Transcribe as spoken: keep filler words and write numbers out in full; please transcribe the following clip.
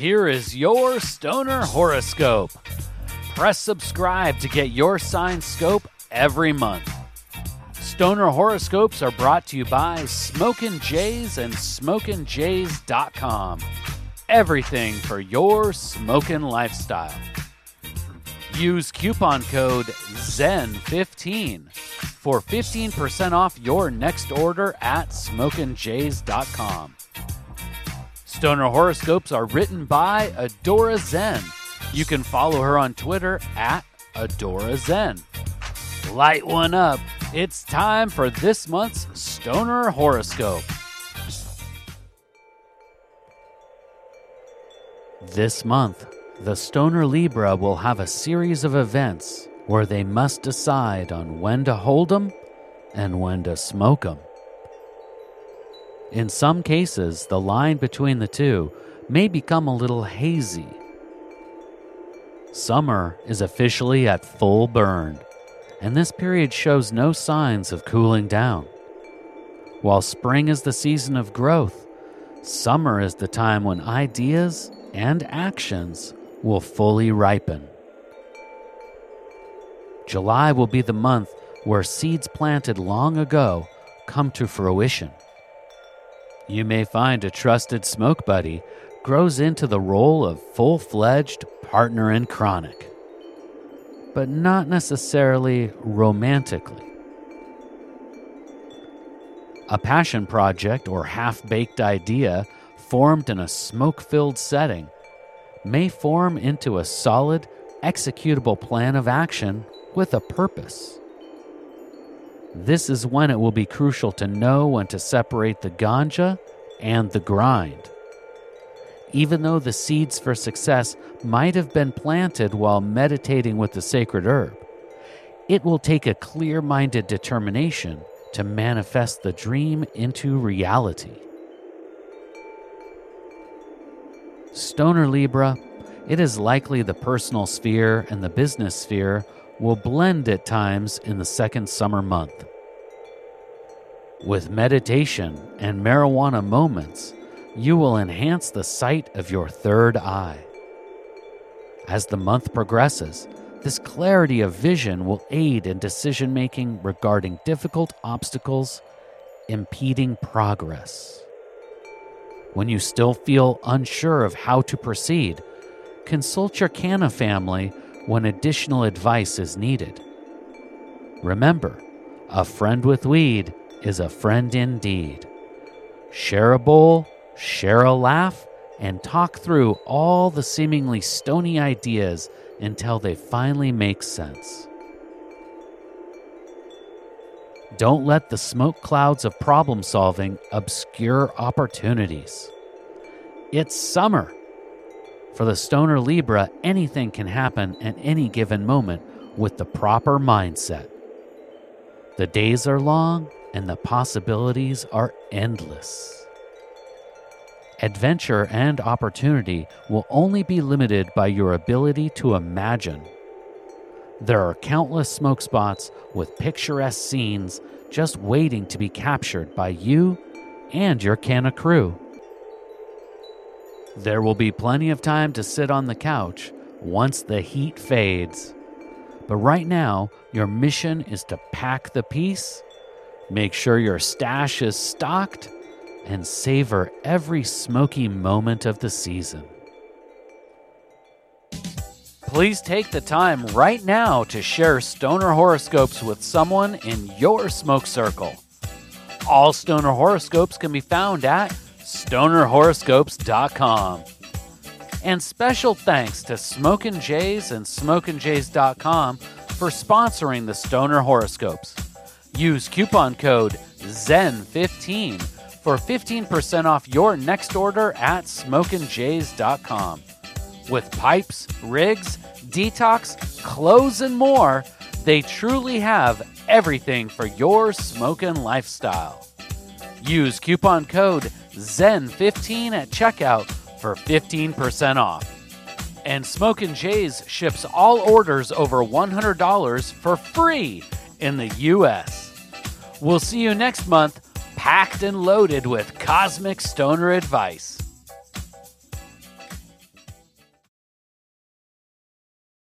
here is your Stoner Horoscope. Press subscribe to get your sign scope every month. Stoner Horoscopes are brought to you by Smokin' Jays and smokin jays dot com. Everything for your smokin' lifestyle. Use coupon code Zen fifteen for fifteen percent off your next order at smokin jays dot com. Stoner Horoscopes are written by Adora Zen. You can follow her on Twitter at Adora Zen. Light one up. It's time for this month's Stoner Horoscope. This month, the Stoner Libra will have a series of events where they must decide on when to hold 'em and when to smoke 'em. In some cases, the line between the two may become a little hazy. Summer is officially at full burn, and this period shows no signs of cooling down. While spring is the season of growth, summer is the time when ideas and actions will fully ripen. July will be the month where seeds planted long ago come to fruition. You may find a trusted smoke buddy grows into the role of full-fledged partner in chronic, but not necessarily romantically. A passion project or half-baked idea formed in a smoke-filled setting may form into a solid, executable plan of action with a purpose. This is when it will be crucial to know when to separate the ganja and the grind. Even though the seeds for success might have been planted while meditating with the sacred herb, it will take a clear-minded determination to manifest the dream into reality. Stoner Libra, it is likely the personal sphere and the business sphere will blend at times in the second summer month. With meditation and marijuana moments, you will enhance the sight of your third eye. As the month progresses, this clarity of vision will aid in decision-making regarding difficult obstacles impeding progress. When you still feel unsure of how to proceed, consult your Canna family when additional advice is needed. Remember, a friend with weed is a friend indeed. Share a bowl, share a laugh, and talk through all the seemingly stony ideas until they finally make sense. Don't let the smoke clouds of problem solving obscure opportunities. It's summer. For the Stoner Libra, anything can happen at any given moment with the proper mindset. The days are long and the possibilities are endless. Adventure and opportunity will only be limited by your ability to imagine. There are countless smoke spots with picturesque scenes just waiting to be captured by you and your Canna crew. There will be plenty of time to sit on the couch once the heat fades. But right now, your mission is to pack the piece, make sure your stash is stocked, and savor every smoky moment of the season. Please take the time right now to share Stoner Horoscopes with someone in your smoke circle. All Stoner Horoscopes can be found at stoner horoscopes dot com. And special thanks to Smokin' Jays and smokin jays dot com for sponsoring the Stoner Horoscopes. Use coupon code Zen fifteen for fifteen percent off your next order at smokin jays dot com. With pipes, rigs, detox, clothes, and more, they truly have everything for your smokin' lifestyle. Use coupon code Zen fifteen at checkout for fifteen percent off. And Smokin' Jays ships all orders over one hundred dollars for free in the U S We'll see you next month, packed and loaded with cosmic stoner advice.